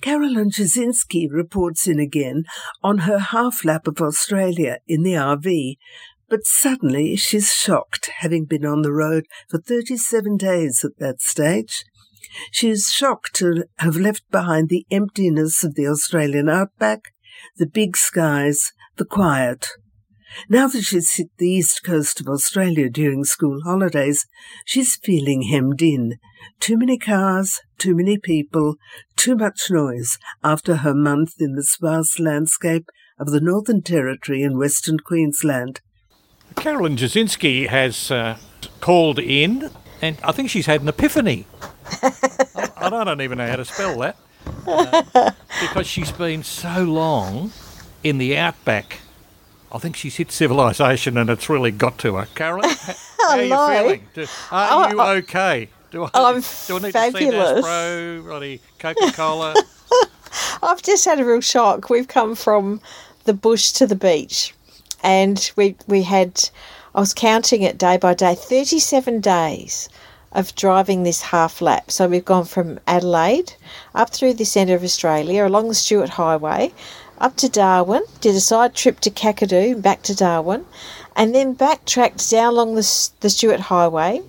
Carolyne Jasinski reports in again on her half lap of Australia in the RV, but suddenly she's shocked, having been on the road for 37 days at that stage. She is shocked to have left behind the emptiness of the Australian outback, the big skies, the quiet. Now that she's hit the east coast of Australia during school holidays, she's feeling hemmed in. Too many cars, too many people, too much noise after her month in the sparse landscape of the Northern Territory in Western Queensland. Carolyne Jasinski has called in, and I think she's had an epiphany. I don't even know how to spell that, because she's been so long in the outback. I think she's hit civilisation and it's really got to her. Carolyne, how are you feeling? Are you okay? Do I need fabulous. To see Pro, Coca-Cola? I've just had a real shock. We've come from the bush to the beach, and we had, I was counting it day by day, 37 days of driving this half lap. So we've gone from Adelaide up through the centre of Australia, along the Stuart Highway, up to Darwin, did a side trip to Kakadu, back to Darwin, and then backtracked down along the Stuart Highway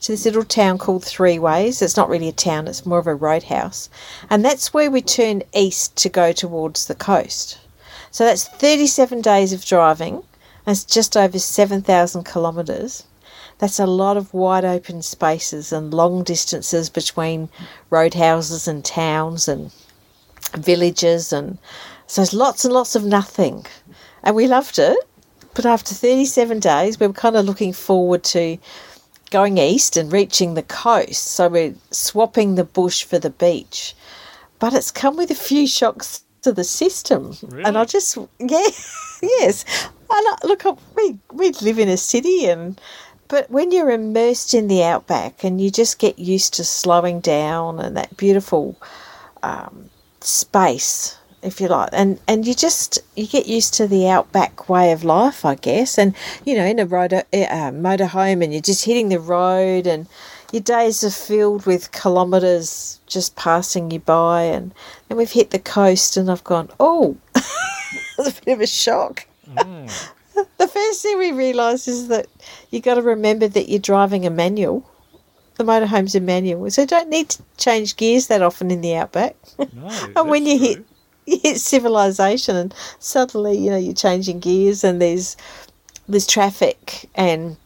to this little town called Three Ways. It's not really a town, it's more of a roadhouse. And that's where we turned east to go towards the coast. So that's 37 days of driving. That's just over 7,000 kilometres. That's a lot of wide open spaces and long distances between roadhouses and towns and villages, and so it's lots and lots of nothing, and we loved it. But after 37 days, we were kind of looking forward to going east and reaching the coast. So we're swapping the bush for the beach, but it's come with a few shocks to the system. Really? And I just, yes. We live in a city, but when you're immersed in the outback and you just get used to slowing down and that beautiful space, if you like, and you get used to the outback way of life, I guess, and in a motorhome, and you're just hitting the road, and your days are filled with kilometres just passing you by, and we've hit the coast, and I've gone, oh, it's a bit of a shock. Mm. The first thing we realised is that you got to remember that you're driving a manual. The motorhome's a manual, so you don't need to change gears that often in the outback. No, and when you hit civilization, and suddenly you're changing gears, and there's traffic and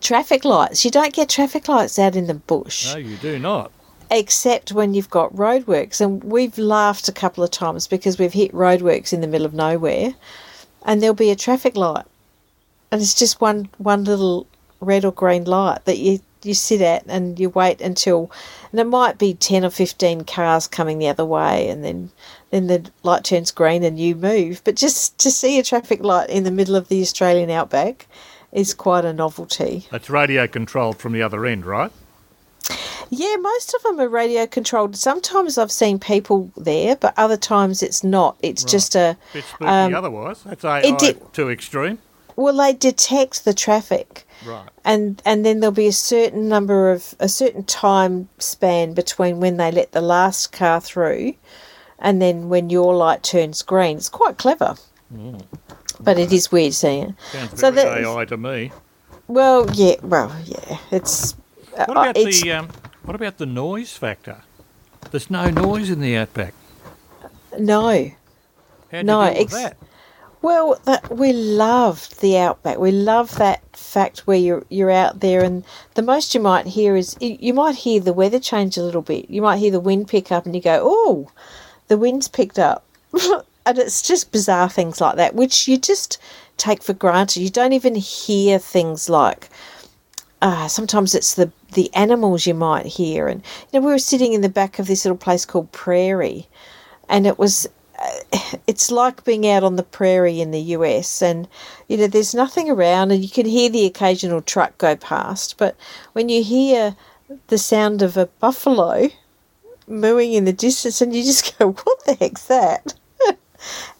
traffic lights. You don't get traffic lights out in the bush. No, you do not. Except when you've got roadworks, and we've laughed a couple of times because we've hit roadworks in the middle of nowhere, and there'll be a traffic light, and it's just one little red or green light that you sit at, and you wait until, and it might be 10 or 15 cars coming the other way, and then the light turns green and you move. But just to see a traffic light in the middle of the Australian outback is quite a novelty. That's radio controlled from the other end, right? Yeah, most of them are radio controlled. Sometimes I've seen people there, but other times it's not. It's right. Just a bit spooky otherwise. That's AI too extreme. Well, they detect the traffic. Right. And then there'll be a certain time span between when they let the last car through and then when your light turns green. It's quite clever. Mm. But it is weird seeing it. Sounds so very AI to me. Well, yeah. It's what about the noise factor? There's no noise in the outback. No. How do you deal with that? Well, we loved the outback. We love that fact where you're out there, and the most you might hear is you might hear the weather change a little bit. You might hear the wind pick up, and you go, "Oh, the wind's picked up," and it's just bizarre things like that, which you just take for granted. You don't even hear things like sometimes it's the animals you might hear, and we were sitting in the back of this little place called Prairie, and it was. It's like being out on the prairie in the US, and there's nothing around, and you can hear the occasional truck go past, but when you hear the sound of a buffalo mooing in the distance, and you just go, what the heck's that?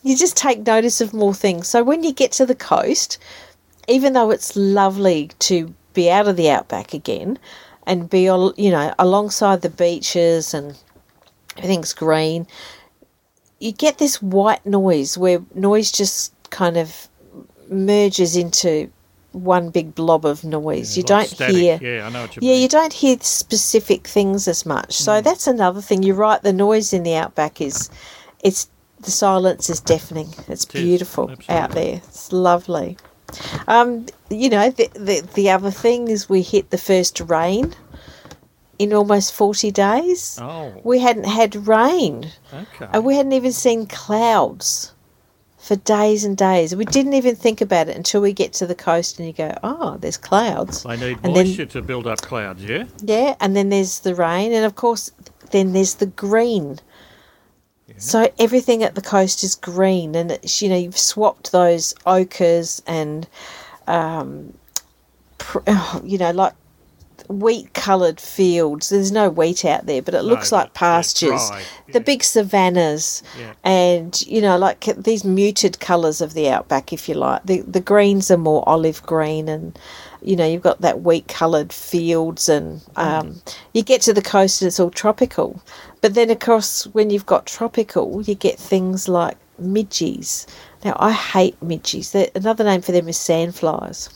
You just take notice of more things. So when you get to the coast, even though it's lovely to be out of the outback again and be alongside the beaches and everything's green. You get this white noise where noise just kind of merges into one big blob of noise. Yeah, you don't static. Hear. Yeah, I know what you mean. Yeah, you don't hear specific things as much. So that's another thing. You're right. The noise in the outback is, it's the silence is deafening. It's beautiful out there. It's lovely. You know, the other thing is we hit the first rain in almost 40 days. Oh. We hadn't had rain. Okay. And we hadn't even seen clouds for days and days. We didn't even think about it until we get to the coast and you go, oh, there's clouds. They need moisture to build up clouds, yeah? Yeah, and then there's the rain. And, of course, then there's the green. Yeah. So everything at the coast is green. And, it's, you know, you've swapped those ochres and, you know, like wheat-coloured fields. There's no wheat out there, but it looks like pastures. The big savannas and, you know, like these muted colours of the outback, if you like. The greens are more olive green and, you know, you've got that wheat-coloured fields and you get to the coast and it's all tropical. But then, of course, when you've got tropical, you get things like midges. Now, I hate midges. Another name for them is sandflies.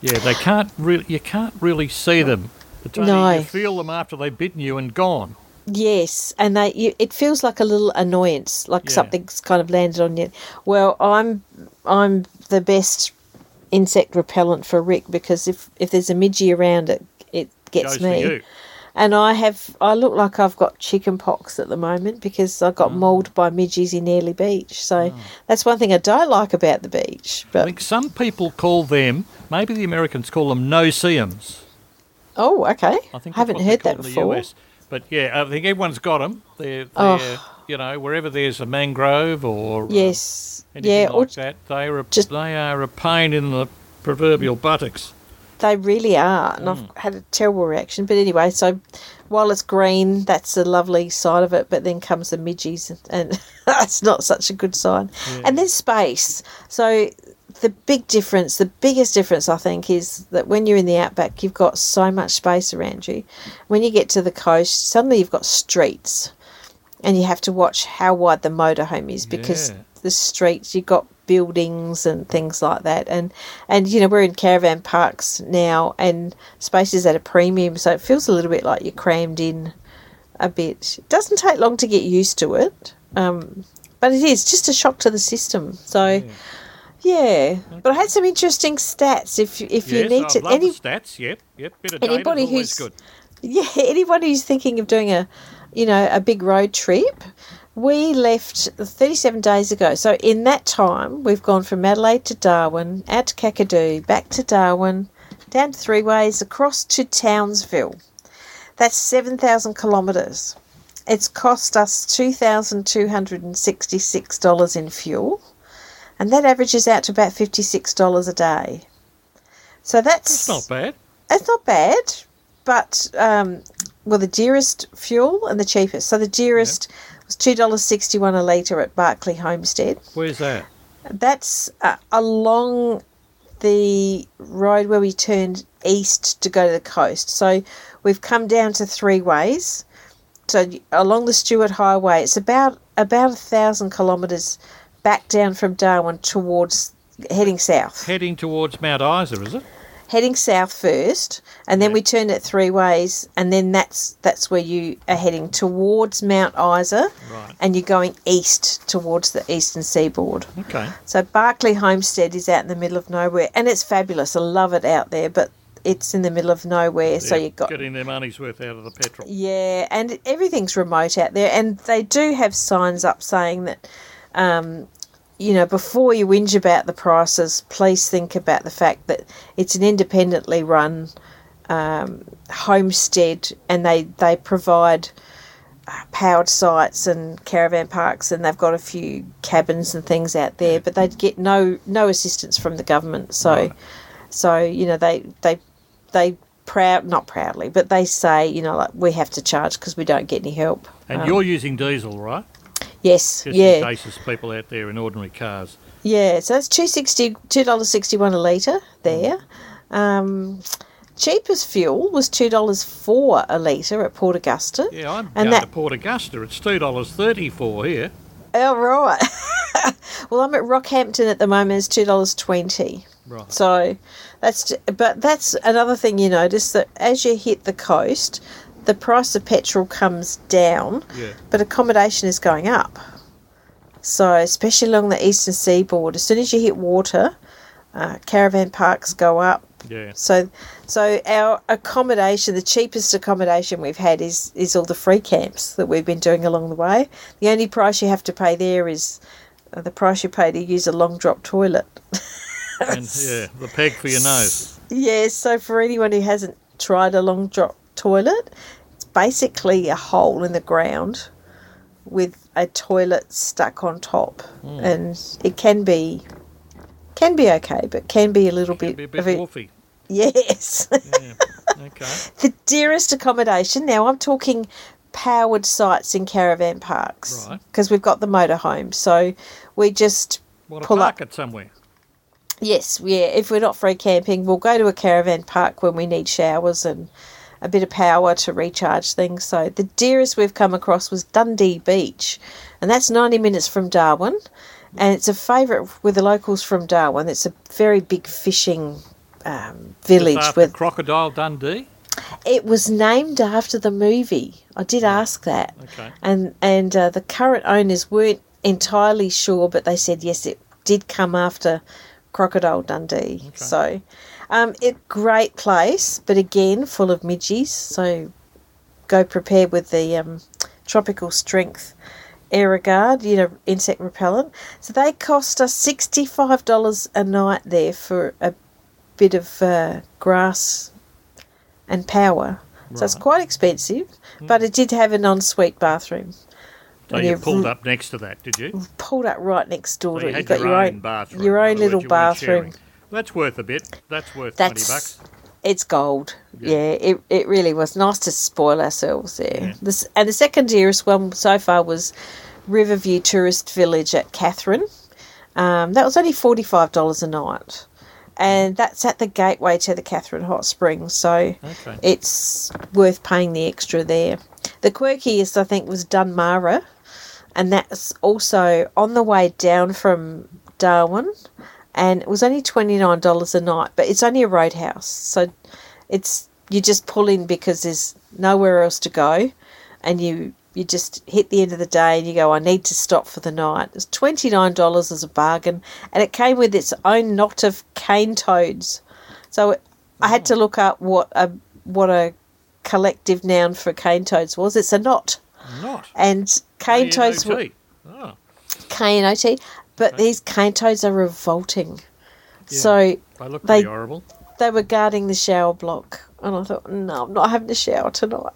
Yeah, they can't really. You can't really see them. It's only, no, you feel them after they've bitten you and gone. Yes, and it feels like a little annoyance, like something's kind of landed on you. Well, I'm the best insect repellent for Rick because if there's a midgie around, it gets me. And I look like I've got chicken pox at the moment because I got mauled by midges in Daly Beach. So that's one thing I don't like about the beach. But I think some people call them, maybe the Americans call them no-see-ums. Oh, okay. I haven't heard that before. US. But yeah, I think everyone's got them. They're you know, wherever there's a mangrove or anything like that, they are a pain in the proverbial buttocks. They really are, and I've had a terrible reaction. But anyway, so while it's green, that's the lovely side of it, but then comes the midges, and that's not such a good sign. Yeah. And then space. So the biggest difference, I think, is that when you're in the outback, you've got so much space around you. When you get to the coast, suddenly you've got streets, and you have to watch how wide the motorhome is because the streets, you've got buildings and things like that, and you know, we're in caravan parks now and space is at a premium, so it feels a little bit like you're crammed in a bit. It doesn't take long to get used to it, but it is just a shock to the system. So okay. But I had some interesting stats if you need to. Any stats? Yep. Bit of anybody data is always good. Anyone who's thinking of doing a big road trip. We left 37 days ago. So in that time, we've gone from Adelaide to Darwin, out to Kakadu, back to Darwin, down to Three Ways, across to Townsville. That's 7,000 kilometres. It's cost us $2,266 in fuel, and that averages out to about $56 a day. So that's not bad. It's not bad, but, the dearest fuel and the cheapest. So the dearest... It's $2.61 a litre at Barkly Homestead. Where's that? That's along the road where we turned east to go to the coast. So we've come down to Three Ways. So along the Stuart Highway, it's about 1,000 kilometres back down from Darwin towards heading south. Heading towards Mount Isa, is it? Heading south first, and then we turn it Three Ways, and then that's where you are heading towards Mount Isa, and you're going east towards the eastern seaboard. Okay. So Barkly Homestead is out in the middle of nowhere, and it's fabulous. I love it out there, but it's in the middle of nowhere, so you've got... Getting their money's worth out of the petrol. Yeah, and everything's remote out there, and they do have signs up saying that... you know, before you whinge about the prices, please think about the fact that it's an independently run homestead, and they provide powered sites and caravan parks, and they've got a few cabins and things out there, but they'd get no assistance from the government. So, you know, they not proudly, but they say, you know, like, we have to charge because we don't get any help. And you're using diesel, right? Yes, Just in case there's people out there in ordinary cars. Yeah, so that's $2.61 a litre there. Cheapest fuel was $2.04 a litre at Port Augusta. Yeah, I'm down to Port Augusta. It's $2.34 here. Oh, right. Well, I'm at Rockhampton at the moment. It's $2.20. Right. So that's another thing you notice, that as you hit the coast, the price of petrol comes down, but accommodation is going up. So especially along the eastern seaboard, as soon as you hit water, caravan parks go up. Yeah. So our accommodation, the cheapest accommodation we've had is all the free camps that we've been doing along the way. The only price you have to pay there is the price you pay to use a long drop toilet. And the peg for your nose. Yeah, so for anyone who hasn't tried a long drop toilet, it's basically a hole in the ground with a toilet stuck on top. Mm. And it can be okay, but can be a bit wolfy. Yes. Yeah. Okay. The dearest accommodation, now I'm talking powered sites in caravan parks, right? Because we've got the motorhome, so we just pull up at somewhere. Yes, yeah. If we're not free camping, we'll go to a caravan park when we need showers and a bit of power to recharge things. So the dearest we've come across was Dundee Beach, and that's 90 minutes from Darwin. And it's a favourite with the locals from Darwin. It's a very big fishing village. Just after Crocodile Dundee? It was named after the movie. I did ask that. Okay. And the current owners weren't entirely sure, but they said, yes, it did come after Crocodile Dundee. Okay. So great place, but again, full of midgies. So go prepared with the tropical strength AeroGuard, insect repellent. So they cost us $65 a night there for a bit of grass and power. Right. So it's quite expensive, but it did have an ensuite bathroom. So and you pulled up next to that, did you? Pulled up right next door. So you got your own bathroom. Your own little bathroom. That's worth a bit. That's worth $20. It's gold. Yeah, it really was nice to spoil ourselves there. Yeah. And the second dearest one so far was Riverview Tourist Village at Catherine. That was only $45 a night. And that's at the gateway to the Catherine Hot Springs, so it's worth paying the extra there. The quirkiest, I think, was Dunmara, and that's also on the way down from Darwin. And it was only $29 a night, but it's only a roadhouse. So you just pull in because there's nowhere else to go, and you just hit the end of the day and you go, I need to stop for the night. It's $29 as a bargain, and it came with its own knot of cane toads. So I had to look up what a collective noun for cane toads was. It's a knot. And cane toads were K-N-O-T. But these cane toads are revolting. Yeah, so they look pretty horrible. They were guarding the shower block. And I thought, no, I'm not having a shower tonight.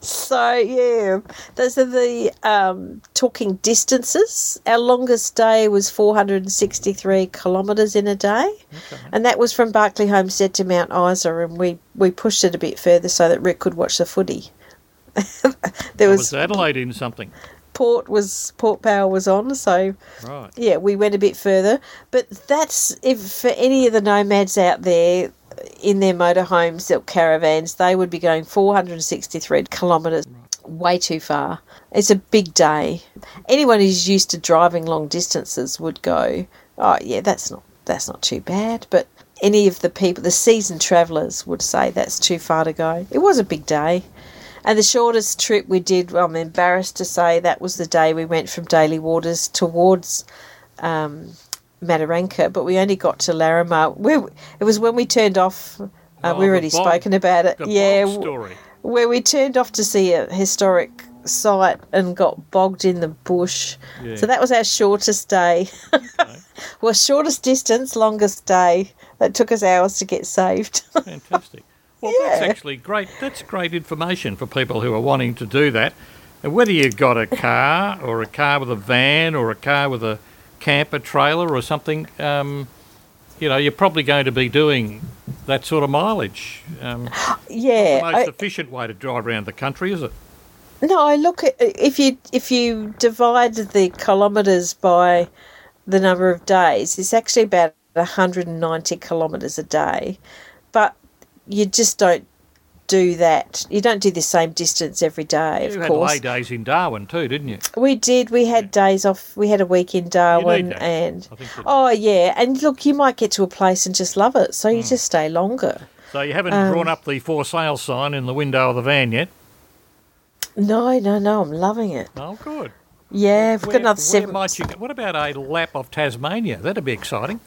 So, those are the talking distances. Our longest day was 463 kilometres in a day. Okay. And that was from Barkly Homestead to Mount Isa. And we pushed it a bit further so that Rick could watch the footy. There was Adelaide in something. Port power was on, so we went a bit further. But that's if for any of the nomads out there in their motorhomes or caravans, they would be going 463 kilometres, way too far. It's a big day. Anyone who's used to driving long distances would go, oh yeah, that's not too bad. But any of the people, the seasoned travellers, would say that's too far to go. It was a big day. And the shortest trip we did, well, I'm embarrassed to say, that was the day we went from Daly Waters towards Mataranka, but we only got to Larrimah. It was when we turned off, we've already spoken about it. Where we turned off to see a historic site and got bogged in the bush. Yeah. So that was our shortest day. Well, shortest distance, longest day. That took us hours to get saved. Fantastic. Well, that's actually great. That's great information for people who are wanting to do that. And whether you've got a car or a car with a van or a car with a camper trailer or something, you're probably going to be doing that sort of mileage. Not the most efficient way to drive around the country, is it? No, look, if you divide the kilometres by the number of days, it's actually about 190 kilometres a day, but you just don't do that. You don't do the same distance every day, of course. You had lay days in Darwin too, didn't you? We did. We had days off. We had a week in Darwin. And oh, yeah. And look, you might get to a place and just love it, so you just stay longer. So you haven't drawn up the for sale sign in the window of the van yet? No. I'm loving it. Oh, good. Yeah, we've got another 7 months. What about a lap of Tasmania? That'd be exciting.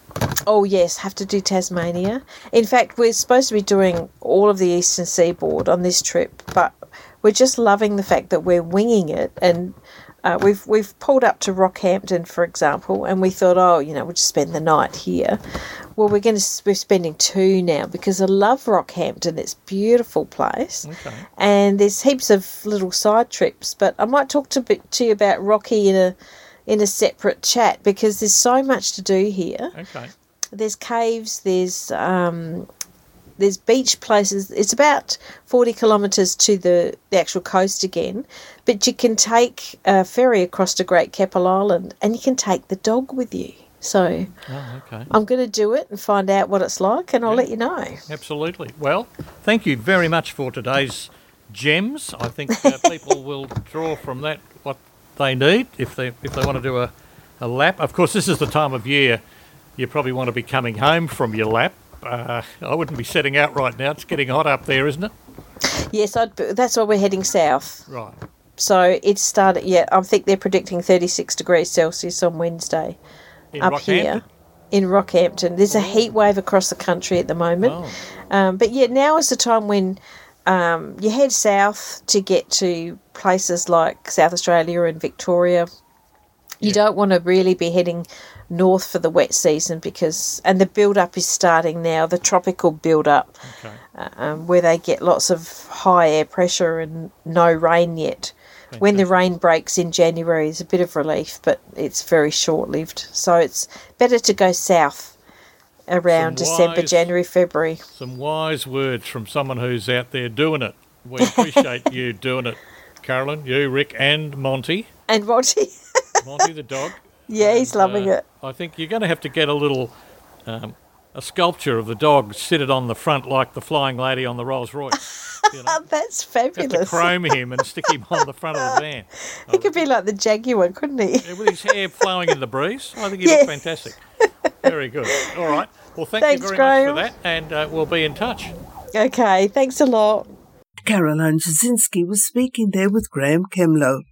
Oh, yes, have to do Tasmania. In fact, we're supposed to be doing all of the eastern seaboard on this trip, but we're just loving the fact that we're winging it. And we've pulled up to Rockhampton, for example, and we thought, we'll just spend the night here. Well, we're spending two now because I love Rockhampton. It's a beautiful place. Okay. And there's heaps of little side trips, but I might talk to you about Rocky in a separate chat because there's so much to do here. Okay. There's caves, there's beach places. It's about 40 kilometres to the actual coast again, but you can take a ferry across to Great Keppel Island and you can take the dog with you. So I'm going to do it and find out what it's like, and I'll let you know. Absolutely. Well, thank you very much for today's gems. I think people will draw from that what they need if they want to do a lap. Of course, this is the time of year you probably want to be coming home from your lap. I wouldn't be setting out right now. It's getting hot up there, isn't it? Yes, that's why we're heading south. Right. So it's started. Yeah, I think they're predicting 36 degrees Celsius on Wednesday. Up here in Rockhampton. There's a heat wave across the country at the moment. Oh. But now is the time when you head south to get to places like South Australia and Victoria. You don't want to really be heading north for the wet season because the build-up is starting now, the tropical build-up, where they get lots of high air pressure and no rain yet. When the rain breaks in January is a bit of relief, but it's very short-lived. So it's better to go south around December, January, February. Some wise words from someone who's out there doing it. We appreciate you doing it, Carolyne, you, Rick, and Monty. And Monty. Monty the dog. Yeah, he's loving it. I think you're going to have to get a little a sculpture of the dog, sit it on the front like the flying lady on the Rolls Royce. That's fabulous. Have to chrome him and stick him on the front of the van. He could be like the Jaguar, couldn't he? With his hair flowing in the breeze. I think he looked fantastic. Very good. All right. Well, thanks, you very Graeme. Much for that, and we'll be in touch. Okay, thanks a lot. Carolyne Jasinski was speaking there with Graeme Kemlo.